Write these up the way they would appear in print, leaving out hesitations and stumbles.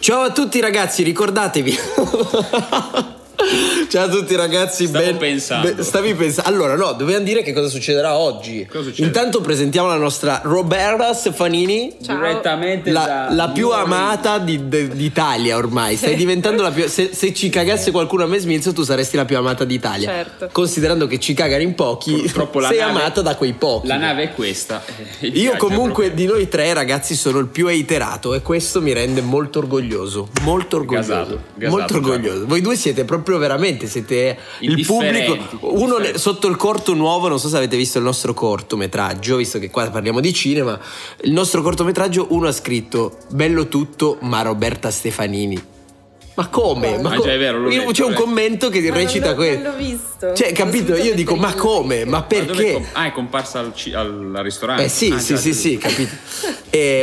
Ciao a tutti ragazzi, ricordatevi. Ciao a tutti ragazzi. Stavi pensando. Allora no, dobbiamo dire che cosa succederà oggi. Cosa succede? Intanto presentiamo la nostra Roberta Stefanini. Ciao. Direttamente la più amata d'Italia ormai. Stai diventando la più. Se ci cagasse qualcuno a me smilzo, tu saresti la più amata d'Italia. Certo. Considerando che ci cagano in pochi, purtroppo sei amata da quei pochi. La nave è questa. Io comunque proprio. Di noi tre ragazzi sono il più hateato e questo mi rende molto orgoglioso. Molto orgoglioso. Gasato, molto orgoglioso. Voi due siete proprio veramente, siete il pubblico uno sotto il corto nuovo. Non so se avete visto il nostro cortometraggio, visto che qua parliamo di cinema. Il nostro cortometraggio, uno ha scritto bello tutto ma Roberta Stefanini. Ma come? Già è vero, detto, c'è un commento che recita questo. Non l'ho visto. Cioè, capito? Io dico, ma come? Ma perché? È comparsa al ristorante. Sì, capito.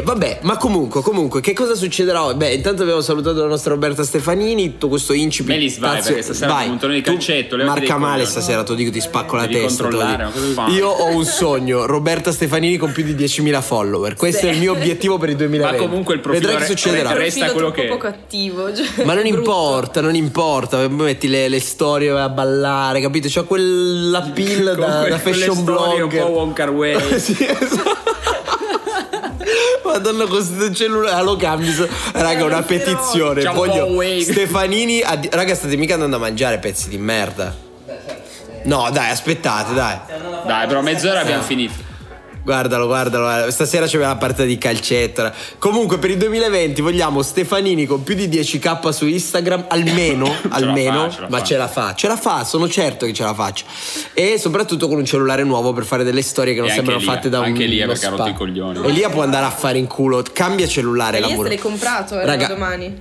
Vabbè, ma comunque, che cosa succederà oggi? Beh, intanto abbiamo salutato la nostra Roberta Stefanini, tutto questo incipit. Me li sbagli, perché stasera un montone di calcetto. Marca male stasera, tu dico, ti spacco la testa. Io ho un sogno, Roberta Stefanini con più di 10.000 follower. Questo è il mio obiettivo per il 2020. Ma comunque il profilo vedrai che succederà. Resta quello che è poco attivo. Ma non importa, metti le storie a ballare, capito? C'ho quella pilla da fashion blogger. Un po' Wong Kar-wai. Sì, esatto. Madonna, con questo cellulare lo cambi. Raga, una petizione. Voglio Stefanini. Raga, state mica andando a mangiare, pezzi di merda. No, dai, aspettate, dai. Dai, però mezz'ora abbiamo finito. Guardalo, stasera c'è la partita di calcetto. Comunque per il 2020 vogliamo Stefanini con più di 10k su Instagram, almeno ce la fa, sono certo che ce la faccia. E soprattutto con un cellulare nuovo per fare delle storie che non sembrano fatte da anche Lia perché ha rotto i coglioni. E Lia può andare a fare in culo, cambia cellulare. Lia se l'hai comprato, raga, domani.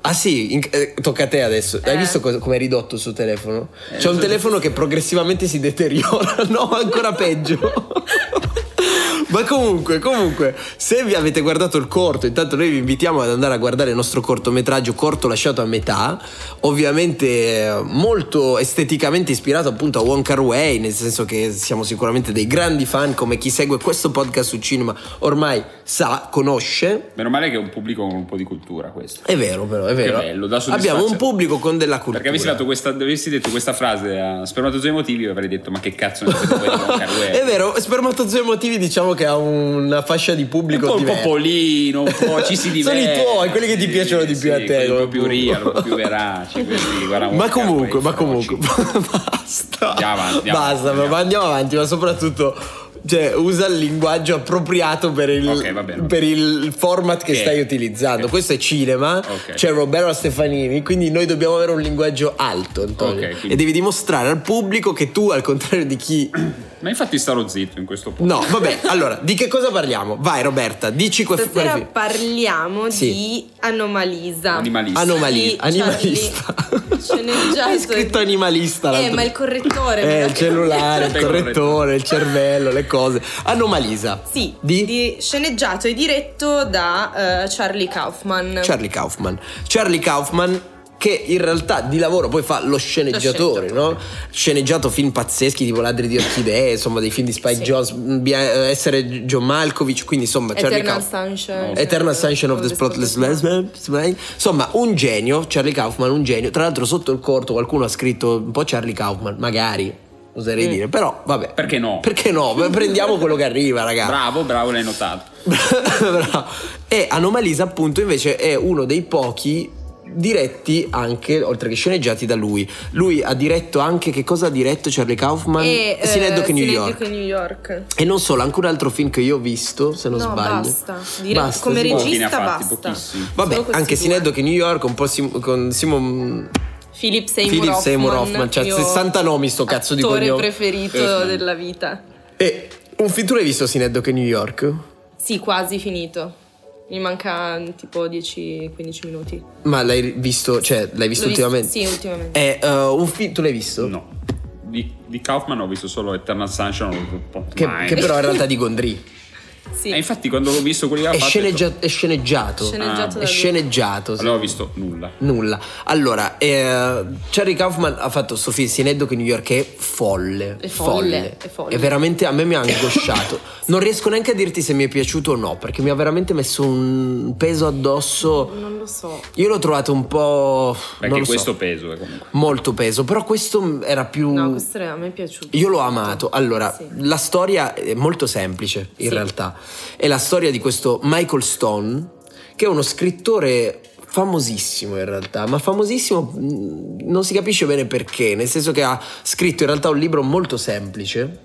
Ah sì, tocca a te adesso. Hai visto come è ridotto il suo telefono? C'è un telefono che progressivamente si deteriora. No, ancora peggio. Ma comunque, se vi avete guardato il corto, intanto noi vi invitiamo ad andare a guardare il nostro cortometraggio corto lasciato a metà, ovviamente molto esteticamente ispirato appunto a Wong Kar-wai, nel senso che siamo sicuramente dei grandi fan, come chi segue questo podcast sul cinema ormai sa, conosce. Meno male che è un pubblico con un po' di cultura questo. È vero. Che bello, da abbiamo un pubblico con della cultura. Perché avessi detto questa frase a spermatozoi emotivi io avrei detto ma che cazzo ne fai di Wong Kar-wai? È vero, spermatozoi emotivi diciamo che ha una fascia di pubblico un po' diverso. Popolino, un po' ci si diverte. Sono i tuoi, quelli che ti piacciono di più a te, un po' più real, un po' più veraci, quindi guarda. Ma comunque, basta. Andiamo avanti. Ma andiamo avanti, ma soprattutto cioè usa il linguaggio appropriato per il format che stai utilizzando. Okay. Questo è cinema, c'è Roberta Stefanini, quindi noi dobbiamo avere un linguaggio alto, Antonio. E devi dimostrare al pubblico che tu, al contrario di chi ma infatti starò zitto in questo punto. No, vabbè, allora, di che cosa parliamo? Vai Roberta, dici stasera parliamo di Anomalisa. Sceneggiato. Hai scritto animalista. Ma il correttore. Il cellulare, il correttore, il cervello, le cose. Anomalisa. Sì. Di sceneggiato e diretto da Charlie Kaufman. Charlie Kaufman, che in realtà di lavoro poi fa lo sceneggiatore, no? Sceneggiato film pazzeschi tipo Ladri di Orchidee, insomma dei film di Spike Jones, Essere John Malkovich, quindi insomma Eternal Sunshine of the Spotless Mind. Insomma, un genio, Charlie Kaufman, un genio. Tra l'altro sotto il corto qualcuno ha scritto un po' Charlie Kaufman, magari oserei dire, però vabbè. Perché no? Prendiamo quello che arriva, ragazzi. Bravo, l'hai notato. Bravo. E Anomalisa appunto invece è uno dei pochi diretti anche, oltre che sceneggiati, da lui. Lui ha diretto anche, che cosa ha diretto Charlie Kaufman? Synecdoche New York. E non solo, anche un altro film che io ho visto, se non sbaglio. Basta. Come regista basta. Vabbè, anche Synecdoche New York, un po' con Simon... Philip Seymour Hoffman, cioè 60 nomi sto cazzo di cognome. Attore preferito della vita. E un film, tu l'hai visto Synecdoche New York? Sì, quasi finito. Mi manca tipo 10-15 minuti. Ma l'hai visto, cioè l'hai visto ultimamente? Sì, ultimamente. Tu l'hai visto? No. Di Kaufman ho visto solo Eternal Sunshine of the Spotless Mind, che però in realtà di Gondry. Sì. Infatti quando l'ho visto quelli è sceneggiato. Sì. Allora ho visto nulla. Allora Charlie Kaufman ha fatto sto film Synecdoche New York, che è folle. È veramente, a me mi ha angosciato. Non riesco neanche a dirti se mi è piaciuto o no, perché mi ha veramente messo un peso addosso. Non lo so, io l'ho trovato un po', perché non lo questo so. Peso comunque molto peso, però questo era più, no, questo a me è piaciuto, io l'ho amato. Allora sì. La storia è molto semplice in realtà. È la storia di questo Michael Stone, che è uno scrittore famosissimo in realtà, ma famosissimo non si capisce bene perché, nel senso che ha scritto in realtà un libro molto semplice,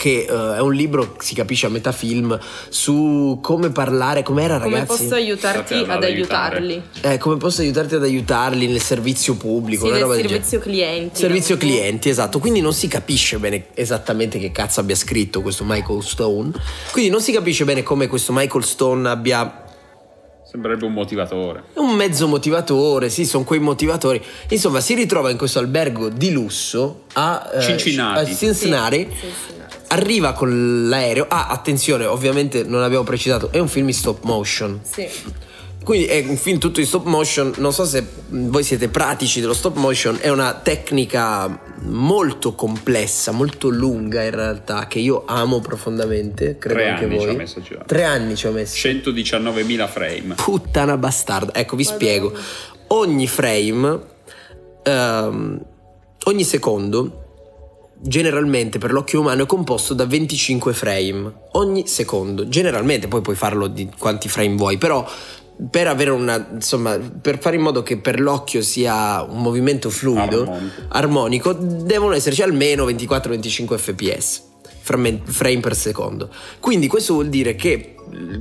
che è un libro, si capisce a metà film, su come parlare, com'era ragazzi? Come posso aiutarti ad aiutarli? Come posso aiutarti ad aiutarli nel servizio pubblico? Sì, nel servizio clienti. Servizio clienti, esatto. Quindi non si capisce bene esattamente che cazzo abbia scritto questo Michael Stone. Quindi non si capisce bene come questo Michael Stone abbia... Sembrerebbe un motivatore. Un mezzo motivatore, sì, sono quei motivatori. Insomma, si ritrova in questo albergo di lusso a Cincinnati. Sì. Arriva con l'aereo. Attenzione, ovviamente non abbiamo precisato, è un film in stop motion. Sì. Quindi è un film tutto in stop motion. Non so se voi siete pratici dello stop motion. È una tecnica molto complessa, molto lunga in realtà, che io amo profondamente. Credo 3 anni voi. Ci ho messo 3 anni ci ho messo 119.000 frame. Puttana bastarda. Ecco, vi spiego. Ogni frame, ogni secondo, generalmente per l'occhio umano è composto da 25 frame ogni secondo, generalmente, poi puoi farlo di quanti frame vuoi, però per avere una, insomma, per fare in modo che per l'occhio sia un movimento fluido, armonico, devono esserci almeno 24-25 fps, frame per secondo. Quindi questo vuol dire che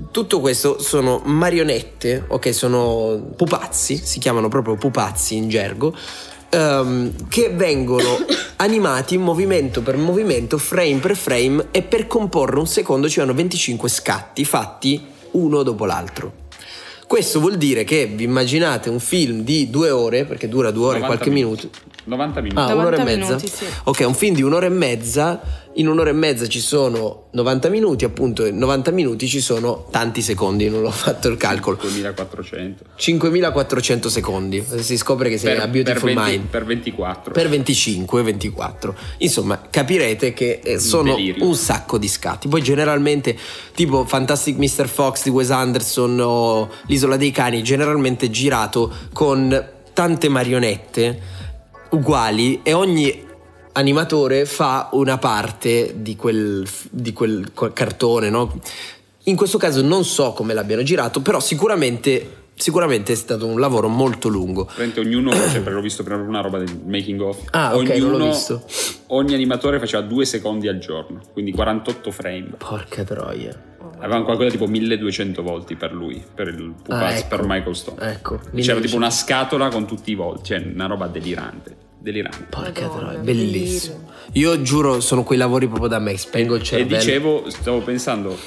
tutto questo sono marionette, ok, sono pupazzi, si chiamano proprio pupazzi in gergo, che vengono animati movimento per movimento, frame per frame, e per comporre un secondo ci vanno 25 scatti fatti uno dopo l'altro. Questo vuol dire che vi immaginate un film di 2 ore, perché dura 2 ore e qualche minuto. 90 minuti. Un'ora e mezza. Minuti, sì. Ok, un film di 1 ora e mezza, in 1 ora e mezza ci sono 90 minuti, appunto, in 90 minuti ci sono tanti secondi, non ho fatto il calcolo. 5.400 secondi. Si scopre che sei a Beautiful Mind. Per 24. Per 24. Insomma, capirete che sono delirio. Un sacco di scatti. Poi generalmente, tipo Fantastic Mr. Fox di Wes Anderson o L'isola dei Cani, generalmente girato con tante marionette uguali, e ogni animatore fa una parte di quel cartone, no? In questo caso non so come l'abbiano girato, però sicuramente è stato un lavoro molto lungo. Praticamente ognuno, sempre l'ho visto prima, una roba del making of. Ok, ognuno, non l'ho visto. Ogni animatore faceva 2 secondi al giorno, quindi 48 frame. Porca troia. Avevano qualcosa tipo 1200 volti per lui, per il pupazzo, ecco, per Michael Stone. Ecco, c'era tipo una scatola con tutti i volti, cioè una roba delirante. Porca troia, bellissimo. Io giuro, sono quei lavori proprio da me, spengo il cervello. E dicevo, stavo pensando,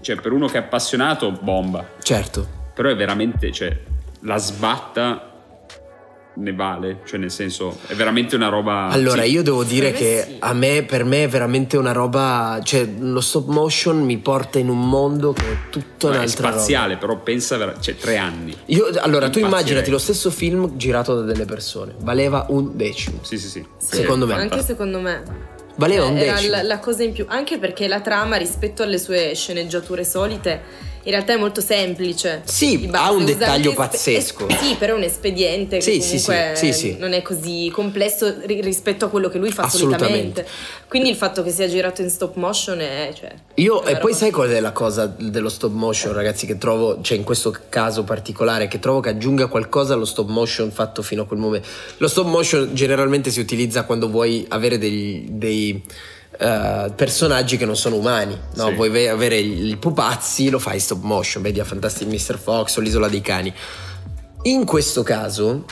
cioè per uno che è appassionato, bomba. Certo. Però è veramente, cioè, la sbatta ne vale, cioè nel senso è veramente una roba. Allora sì, io devo dire che sì, per me è veramente una roba, cioè lo stop motion mi porta in un mondo che è tutto un'altra roba. È spaziale, però pensa, cioè 3 anni. Io allora tu immaginati lo stesso film girato da delle persone, valeva 1/10. Sì. Secondo me. Anche secondo me. Valeva 1/10. Era la cosa in più, anche perché la trama rispetto alle sue sceneggiature solite in realtà è molto semplice. Sì, ha un dettaglio pazzesco. Sì, però è un espediente che comunque non è così complesso rispetto a quello che lui fa solitamente. Quindi il fatto che sia girato in stop motion è... Cioè, poi sai qual è la cosa dello stop motion, ragazzi, che trovo, cioè in questo caso particolare, che trovo che aggiunga qualcosa allo stop motion fatto fino a quel momento. Lo stop motion generalmente si utilizza quando vuoi avere dei personaggi che non sono umani, no? Sì. Vuoi avere i pupazzi, lo fai stop motion, vedi a Fantastic Mr. Fox o L'isola dei Cani. In questo caso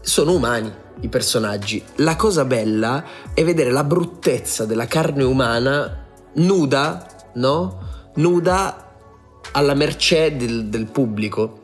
sono umani i personaggi. La cosa bella è vedere la bruttezza della carne umana nuda, no? Nuda alla mercé del pubblico.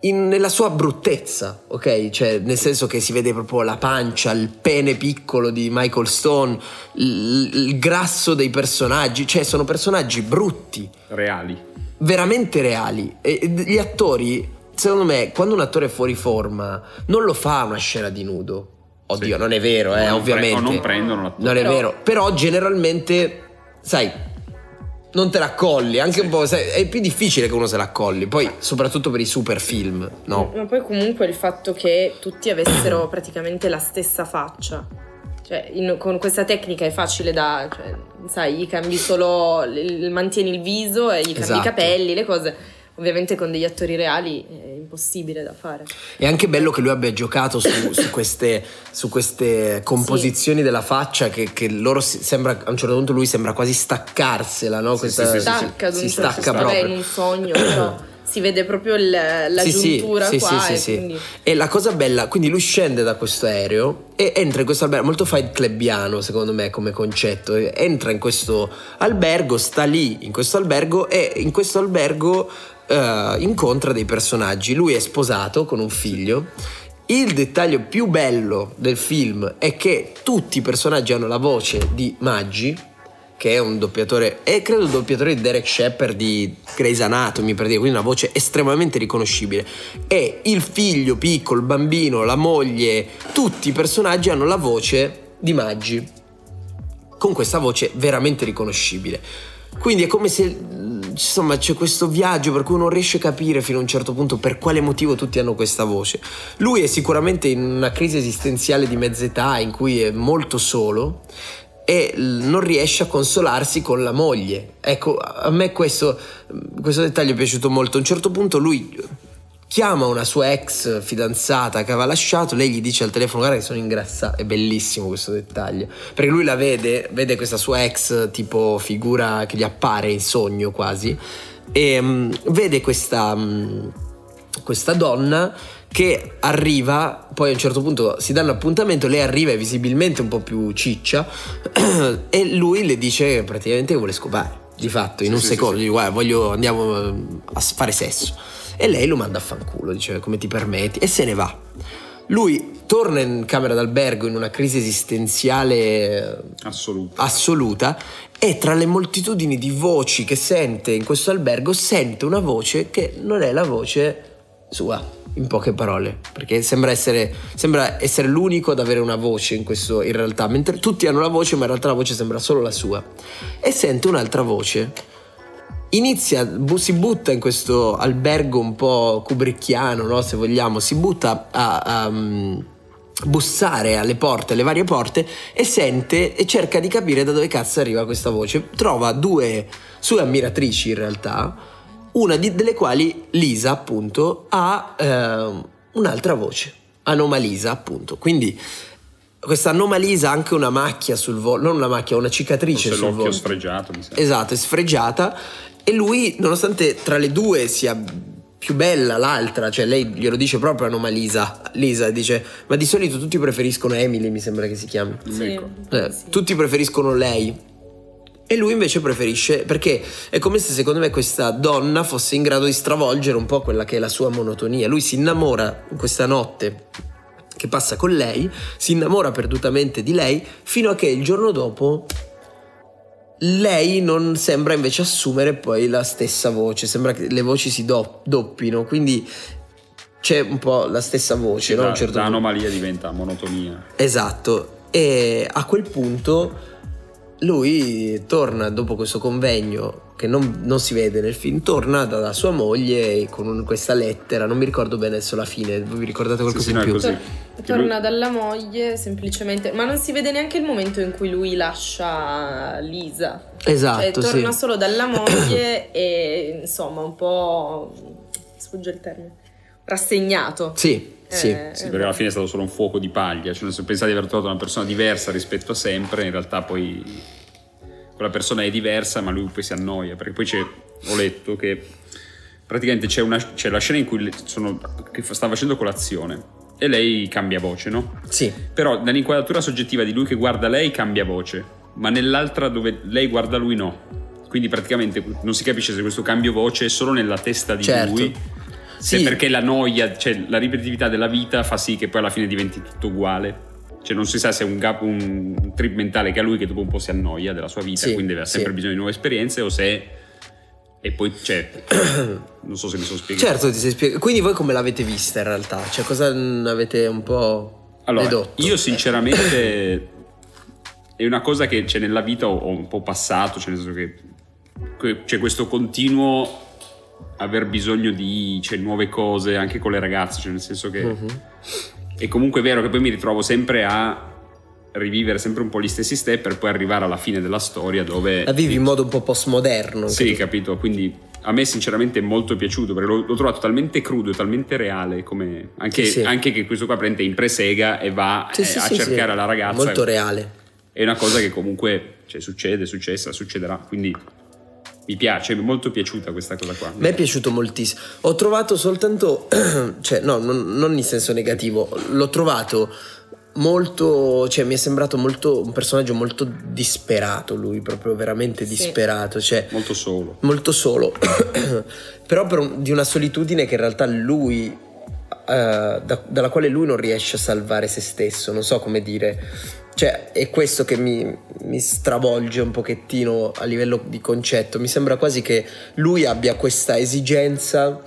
Nella sua bruttezza, ok? Cioè, nel senso che si vede proprio la pancia, il pene piccolo di Michael Stone, il grasso dei personaggi, cioè sono personaggi brutti, reali, veramente reali. E gli attori, secondo me, quando un attore è fuori forma non lo fa una scena di nudo. Oddio, sì. Non è vero, ovviamente. Non prendono l'attore. Non è vero, però generalmente, sai, non te la colli, anche un po', è più difficile che uno se la colli, poi soprattutto per i super film, no? Ma poi comunque il fatto che tutti avessero praticamente la stessa faccia, cioè con questa tecnica è facile da, cioè, sai, gli cambi solo, mantieni il viso e gli cambi i capelli, le cose... Ovviamente con degli attori reali è impossibile da fare. È anche bello che lui abbia giocato su queste composizioni della faccia che loro sembra, a un certo punto lui sembra quasi staccarsela, no? Si stacca proprio. Vabbè, in un sogno, però si vede proprio la giuntura qua. Quindi... E la cosa bella, quindi lui scende da questo aereo e entra in questo albergo, molto Fight Clubiano secondo me come concetto, entra in questo albergo, sta lì in questo albergo e in questo albergo incontra dei personaggi. Lui è sposato con un figlio. Il dettaglio più bello del film è che tutti i personaggi hanno la voce di Maggi, che è un doppiatore, è credo il doppiatore di Derek Shepherd di Grey's Anatomy, per dire, quindi una voce estremamente riconoscibile. E il figlio piccolo, il bambino, la moglie, tutti i personaggi hanno la voce di Maggi, con questa voce veramente riconoscibile. Quindi è come se, insomma, c'è questo viaggio per cui uno riesce a capire fino a un certo punto per quale motivo tutti hanno questa voce. Lui è sicuramente in una crisi esistenziale di mezz'età in cui è molto solo e non riesce a consolarsi con la moglie. Ecco, a me questo dettaglio è piaciuto molto. A un certo punto lui chiama una sua ex fidanzata che aveva lasciato, lei gli dice al telefono: guarda che sono ingrassata. È bellissimo questo dettaglio, perché lui la vede questa sua ex tipo figura che gli appare in sogno quasi, e vede questa donna che arriva, poi a un certo punto si danno appuntamento, lei arriva è visibilmente un po' più ciccia e lui le dice praticamente che vuole scopare, di fatto in un secondo dice: guarda, andiamo a fare sesso. E lei lo manda a fanculo, dice: come ti permetti? E se ne va. Lui torna in camera d'albergo in una crisi esistenziale assoluta e tra le moltitudini di voci che sente in questo albergo sente una voce che non è la voce sua, in poche parole, perché sembra essere l'unico ad avere una voce in questo, in realtà, mentre tutti hanno la voce, ma in realtà la voce sembra solo la sua. E sente un'altra voce. Si butta in questo albergo un po' kubrickiano, no? Se vogliamo, si butta a bussare alle porte, alle varie porte, e sente e cerca di capire da dove cazzo arriva questa voce. Trova due sue ammiratrici, in realtà, una delle quali, Lisa, appunto, ha un'altra voce, Anomalisa, appunto. Quindi questa Anomalisa ha anche una macchia sul volto, non una macchia, una cicatrice sul volto. L'occhio sfregiato, mi sembra. Esatto, è sfregiata. E lui, nonostante tra le due sia più bella l'altra, cioè lei glielo dice proprio Anomalisa, Lisa dice: ma di solito tutti preferiscono Emily, mi sembra che si chiami. Sì. Tutti preferiscono lei. E lui invece preferisce, perché è come se secondo me questa donna fosse in grado di stravolgere un po' quella che è la sua monotonia. Lui si innamora in questa notte che passa con lei, si innamora perdutamente di lei, fino a che il giorno dopo lei non sembra invece assumere poi la stessa voce, sembra che le voci si doppino, quindi c'è un po' la stessa voce, no? L'anomalia diventa monotonia. Esatto. E a quel punto lui torna dopo questo convegno che non si vede nel film, torna da sua moglie con questa lettera, non mi ricordo bene adesso la fine, voi vi ricordate qualcosa in più? Così. Torna dalla moglie semplicemente, ma non si vede neanche il momento in cui lui lascia Lisa. Esatto, cioè, torna solo dalla moglie e insomma un po', sfugge il termine, rassegnato. Sì, perché alla fine è stato solo un fuoco di paglia, cioè se pensate di aver trovato una persona diversa rispetto a sempre, in realtà poi quella persona è diversa, ma lui poi si annoia, perché poi ho letto che praticamente c'è la scena in cui che sta facendo colazione e lei cambia voce, no? Sì. Però nell'inquadratura soggettiva di lui che guarda lei cambia voce, ma nell'altra dove lei guarda lui no. Quindi praticamente non si capisce se questo cambio voce è solo nella testa di lui. Se perché la noia, cioè la ripetitività della vita fa sì che poi alla fine diventi tutto uguale. Cioè non si sa se è un trip mentale che ha lui, che dopo un po' si annoia della sua vita, quindi aveva sempre bisogno di nuove esperienze, o se e poi non so se mi sono spiegato. Certo, ti sei spiegato. Quindi voi come l'avete vista in realtà? Cioè cosa avete un po' dedotto? Io sinceramente è una cosa che c'è nella vita, ho un po' passato, cioè nel senso che c'è questo continuo aver bisogno di nuove cose anche con le ragazze, cioè nel senso che e comunque è vero che poi mi ritrovo sempre a rivivere sempre un po' gli stessi step per poi arrivare alla fine della storia dove la vivi in modo un po' postmoderno. Sì, capito? Quindi a me sinceramente è molto piaciuto, perché l'ho trovato talmente crudo, talmente reale, come anche che questo qua prende in presega e va a cercare la ragazza. Molto reale. È una cosa che comunque succede, è successa, succederà, quindi mi piace, mi è molto piaciuta questa cosa qua. Mi è piaciuto moltissimo. Ho trovato soltanto, non in senso negativo, l'ho trovato molto, mi è sembrato molto un personaggio molto disperato lui, proprio veramente disperato, molto solo però di una solitudine che in realtà lui dalla quale lui non riesce a salvare se stesso, non so come dire. È questo che mi stravolge un pochettino a livello di concetto. Mi sembra quasi che lui abbia questa esigenza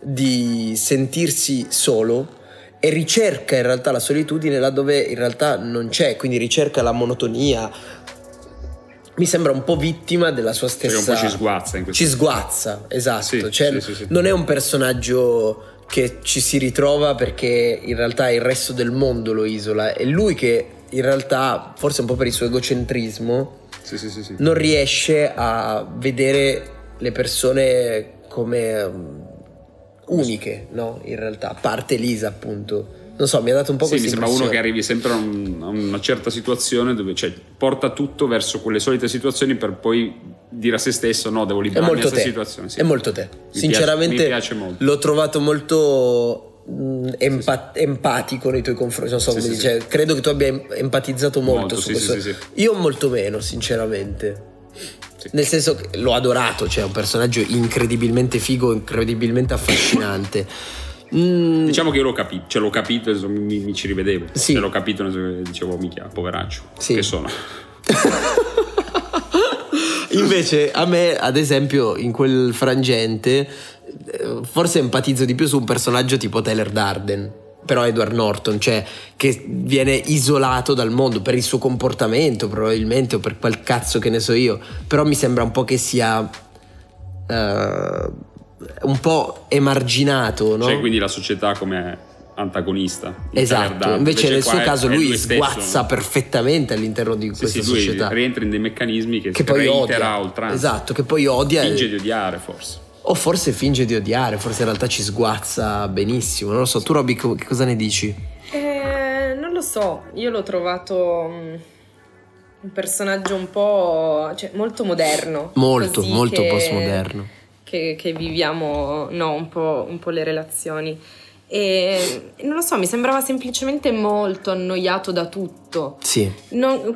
di sentirsi solo e ricerca in realtà la solitudine laddove in realtà non c'è, quindi ricerca la monotonia. Mi sembra un po' vittima della sua stessa. Un po' ci sguazza in questo. Ci sguazza, esatto. Non è un personaggio che ci si ritrova perché in realtà il resto del mondo lo isola. È lui che in realtà, forse un po' per il suo egocentrismo, non riesce a vedere le persone come uniche, no? In realtà, a parte Lisa, appunto. Non so, mi ha dato un po' questa impressione. Mi sembra uno che arrivi sempre a una certa situazione dove porta tutto verso quelle solite situazioni per poi dire a se stesso no, devo liberarmi da questa situazione. Sì. È molto te. Sinceramente mi piace molto. L'ho trovato molto empatico nei tuoi confronti, non so come dice. Credo che tu abbia empatizzato molto su questo. Io molto meno, sinceramente. Nel senso che l'ho adorato, è un personaggio incredibilmente figo, incredibilmente affascinante. Diciamo che io l'ho capito, mi ci rivedevo. L'ho capito, dicevo minchia, poveraccio, che sono. Invece a me, ad esempio, in quel frangente forse empatizzo di più su un personaggio tipo Tyler Durden, però Edward Norton, che viene isolato dal mondo per il suo comportamento probabilmente, o per quel cazzo che ne so io, però mi sembra un po' che sia un po' emarginato, no? Quindi la società come antagonista. Esatto, invece nel suo caso lui sguazza perfettamente all'interno di questa società. Lui rientra in dei meccanismi che poi odia. Esatto, che poi odia. Finge di odiare forse. O forse finge di odiare, forse in realtà ci sguazza benissimo, non lo so. Tu Robby, che cosa ne dici? Non lo so, io l'ho trovato un personaggio un po' molto moderno. Molto postmoderno. Che viviamo un po' le relazioni. E non lo so, mi sembrava semplicemente molto annoiato da tutto.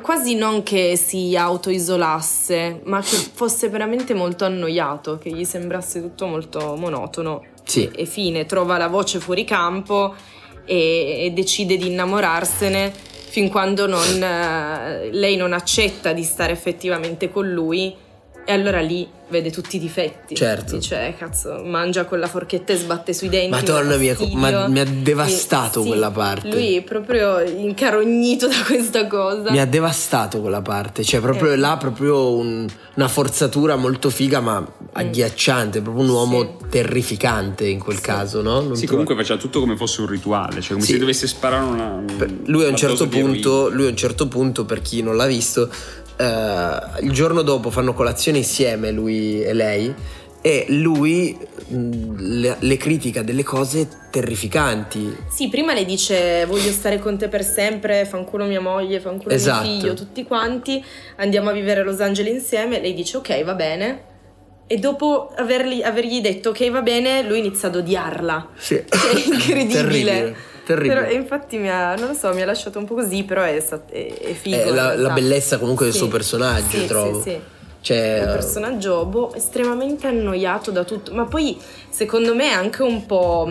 Quasi non che si autoisolasse, ma che fosse veramente molto annoiato, che gli sembrasse tutto molto monotono. E fine, trova la voce fuori campo e decide di innamorarsene fin quando lei non accetta di stare effettivamente con lui E allora lì vede tutti i difetti. Certo. Dice, cazzo, mangia con la forchetta e sbatte sui denti. Madonna mia, mi ha devastato quella parte. Lui è proprio incarognito da questa cosa. Mi ha devastato quella parte. Cioè proprio là, proprio una forzatura molto figa, ma agghiacciante. Proprio un uomo terrificante in quel caso, no? Non comunque faceva tutto come fosse un rituale. Cioè come se dovesse sparare una... Lui a un certo punto, per chi non l'ha visto... il giorno dopo fanno colazione insieme lui e lei, e lui le critica delle cose terrificanti. Sì, prima le dice voglio stare con te per sempre, fanculo mia moglie, fanculo mio figlio, tutti quanti, andiamo a vivere a Los Angeles insieme. Lei dice ok, va bene. E dopo avergli detto ok, va bene, lui inizia ad odiarla. Sì. È incredibile. Terribile. Però, infatti mi ha lasciato un po' così, però è figo. La bellezza comunque del suo personaggio, trovo. Sì. Cioè, un personaggio estremamente annoiato da tutto, ma poi secondo me è anche un po'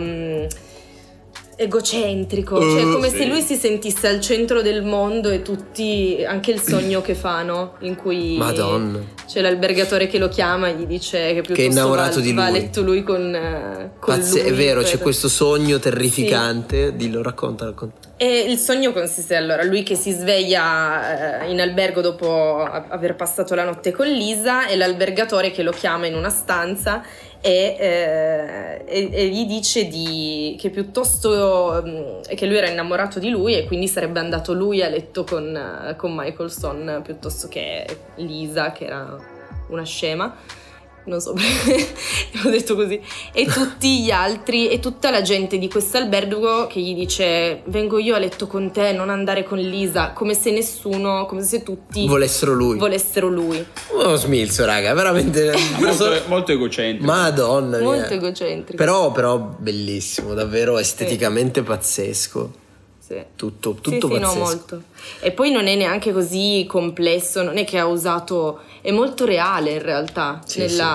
egocentrico, cioè come se lui si sentisse al centro del mondo e tutti, anche il sogno che fa, no? In cui Madonna. C'è l'albergatore che lo chiama e gli dice che piuttosto è innamorato di lui. Va a letto lui con lui, è vero, c'è questo sogno terrificante. Dillo, racconta. E il sogno consiste, allora, lui che si sveglia in albergo dopo aver passato la notte con Lisa, e l'albergatore che lo chiama in una stanza e gli dice che piuttosto che lui era innamorato di lui e quindi sarebbe andato lui a letto con Michelson piuttosto che Lisa, che era una scema, non so perché l'ho detto così, e tutti gli altri e tutta la gente di quest'albergo che gli dice vengo io a letto con te, non andare con Lisa, come se tutti volessero lui. Uno smilzo, raga, veramente molto egocentrico. Madonna mia. Molto egocentrico, però bellissimo, davvero esteticamente pazzesco. Tutto sì, pazzesco. No, molto. E poi non è neanche così complesso, non è che ha usato, è molto reale in realtà,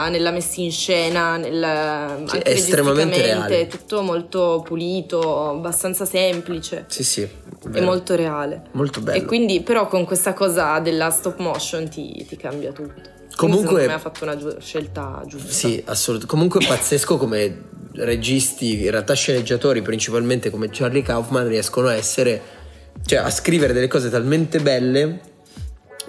nella messa in scena, anche estremamente reale. È tutto molto pulito, abbastanza semplice. Sì, vero. È molto reale. Molto bello. E quindi però con questa cosa della stop motion ti cambia tutto. Comunque secondo me ha fatto una scelta giusta. Sì, assolutamente. Comunque pazzesco come registi, in realtà sceneggiatori principalmente come Charlie Kaufman, riescono a essere, cioè a scrivere delle cose talmente belle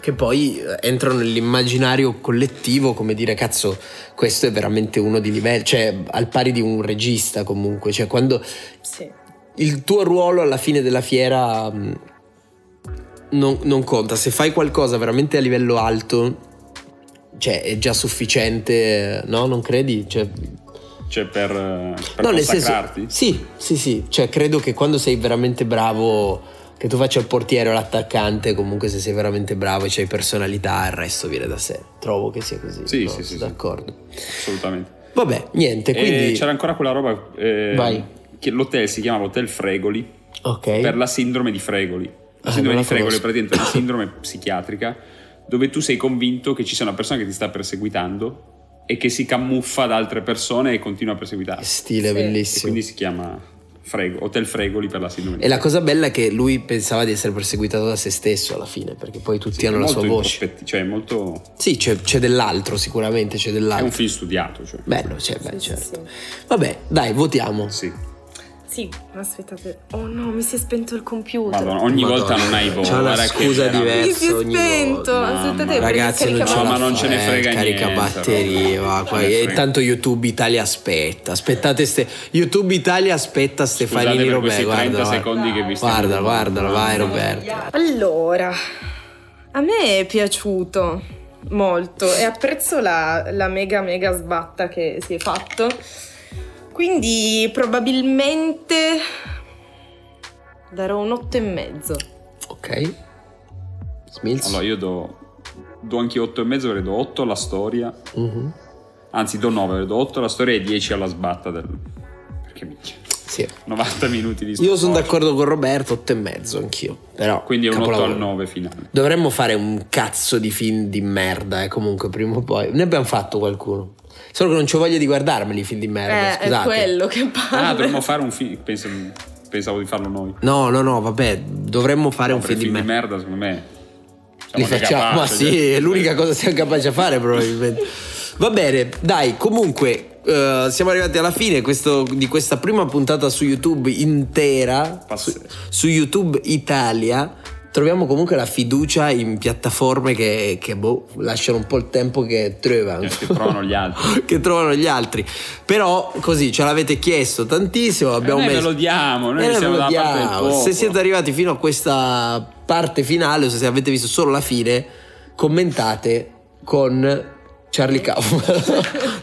che poi entrano nell'immaginario collettivo, come dire, cazzo, questo è veramente uno di livello, cioè al pari di un regista comunque, cioè quando il tuo ruolo alla fine della fiera non conta, se fai qualcosa veramente a livello alto, cioè è già sufficiente, no? Non credi? Cioè per no, consacrarti? Nel senso, sì, cioè credo che quando sei veramente bravo, che tu faccia il portiere o l'attaccante, comunque se sei veramente bravo e c'hai personalità, il resto viene da sé. Trovo che sia così. Sì, no? Sì, d'accordo. Sì, assolutamente. Vabbè, niente, quindi... c'era ancora quella roba, che l'hotel si chiamava Hotel Fregoli, per la sindrome di Fregoli. La sindrome di Fregoli è praticamente una sindrome psichiatrica dove tu sei convinto che ci sia una persona che ti sta perseguitando e che si camuffa da altre persone e continua a perseguitarsi. Stile bellissimo. E quindi si chiama Hotel Fregoli per la sindrome. E la cosa bella è che lui pensava di essere perseguitato da se stesso alla fine, perché poi tutti hanno la sua voce. Cioè molto... Sì, c'è dell'altro sicuramente, c'è dell'altro. È un film studiato. Cioè. Bello, certo. Sì. Vabbè, dai, votiamo. Sì, aspettate. Oh no, mi si è spento il computer. Madonna, ogni volta non hai voce. C'è una scusa diversa ogni volta. Aspettate, ragazzi, non ce ne frega niente. Carica batterie, va. E tanto YouTube Italia aspetta. YouTube Italia aspetta Stefanini Roberto. Guarda, 30 secondi che vi sto. Guardalo, vai Roberto. Allora, a me è piaciuto molto e apprezzo la mega sbatta che si è fatto. Quindi probabilmente darò un 8,5. Ok. Smilz. Allora io do anche 8,5, perché do 8 alla storia. Mm-hmm. Anzi do 9, perché do 8 alla storia e 10 alla sbatta perché minchia. 90 minuti di storia. Io sono d'accordo con Roberto, 8,5 anch'io. Però quindi è un 8 al 9 finale. Dovremmo fare un cazzo di film di merda, comunque prima o poi. Ne abbiamo fatto qualcuno. Solo che non c'ho voglia di guardarmeli i film di merda, scusate. È quello che parla. Ah, dovremmo fare un film, pensavo di farlo noi. No, vabbè, dovremmo fare un film di merda, secondo me. Li facciamo, ma sì, è l'unica cosa che siamo capaci a fare probabilmente. Va bene, dai, comunque siamo arrivati alla fine di questa prima puntata su YouTube intera, su YouTube Italia. Troviamo comunque la fiducia in piattaforme che boh, lasciano un po' il tempo che trovano. Che trovano gli altri. Che trovano gli altri. Però così ce l'avete chiesto tantissimo. Abbiamo noi messo... ve lo diamo, noi siamo dalla parte del popolo. Se siete arrivati fino a questa parte finale o se avete visto solo la fine, commentate con... Charlie Kaufman.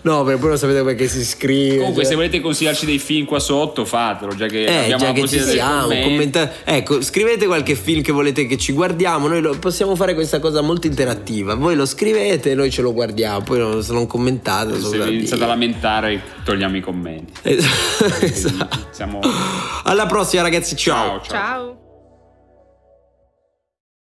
No, per poi non sapete perché si scrive. Comunque, cioè, se volete consigliarci dei film qua sotto, fatelo. Già che abbiamo già che ci siamo, ecco, scrivete qualche film che volete che ci guardiamo. Noi possiamo fare questa cosa molto interattiva. Voi lo scrivete e noi ce lo guardiamo. Poi se non commentate, se vi iniziate a lamentare, togliamo i commenti. Esatto. Siamo... Alla prossima, ragazzi. Ciao. Ciao. Ciao.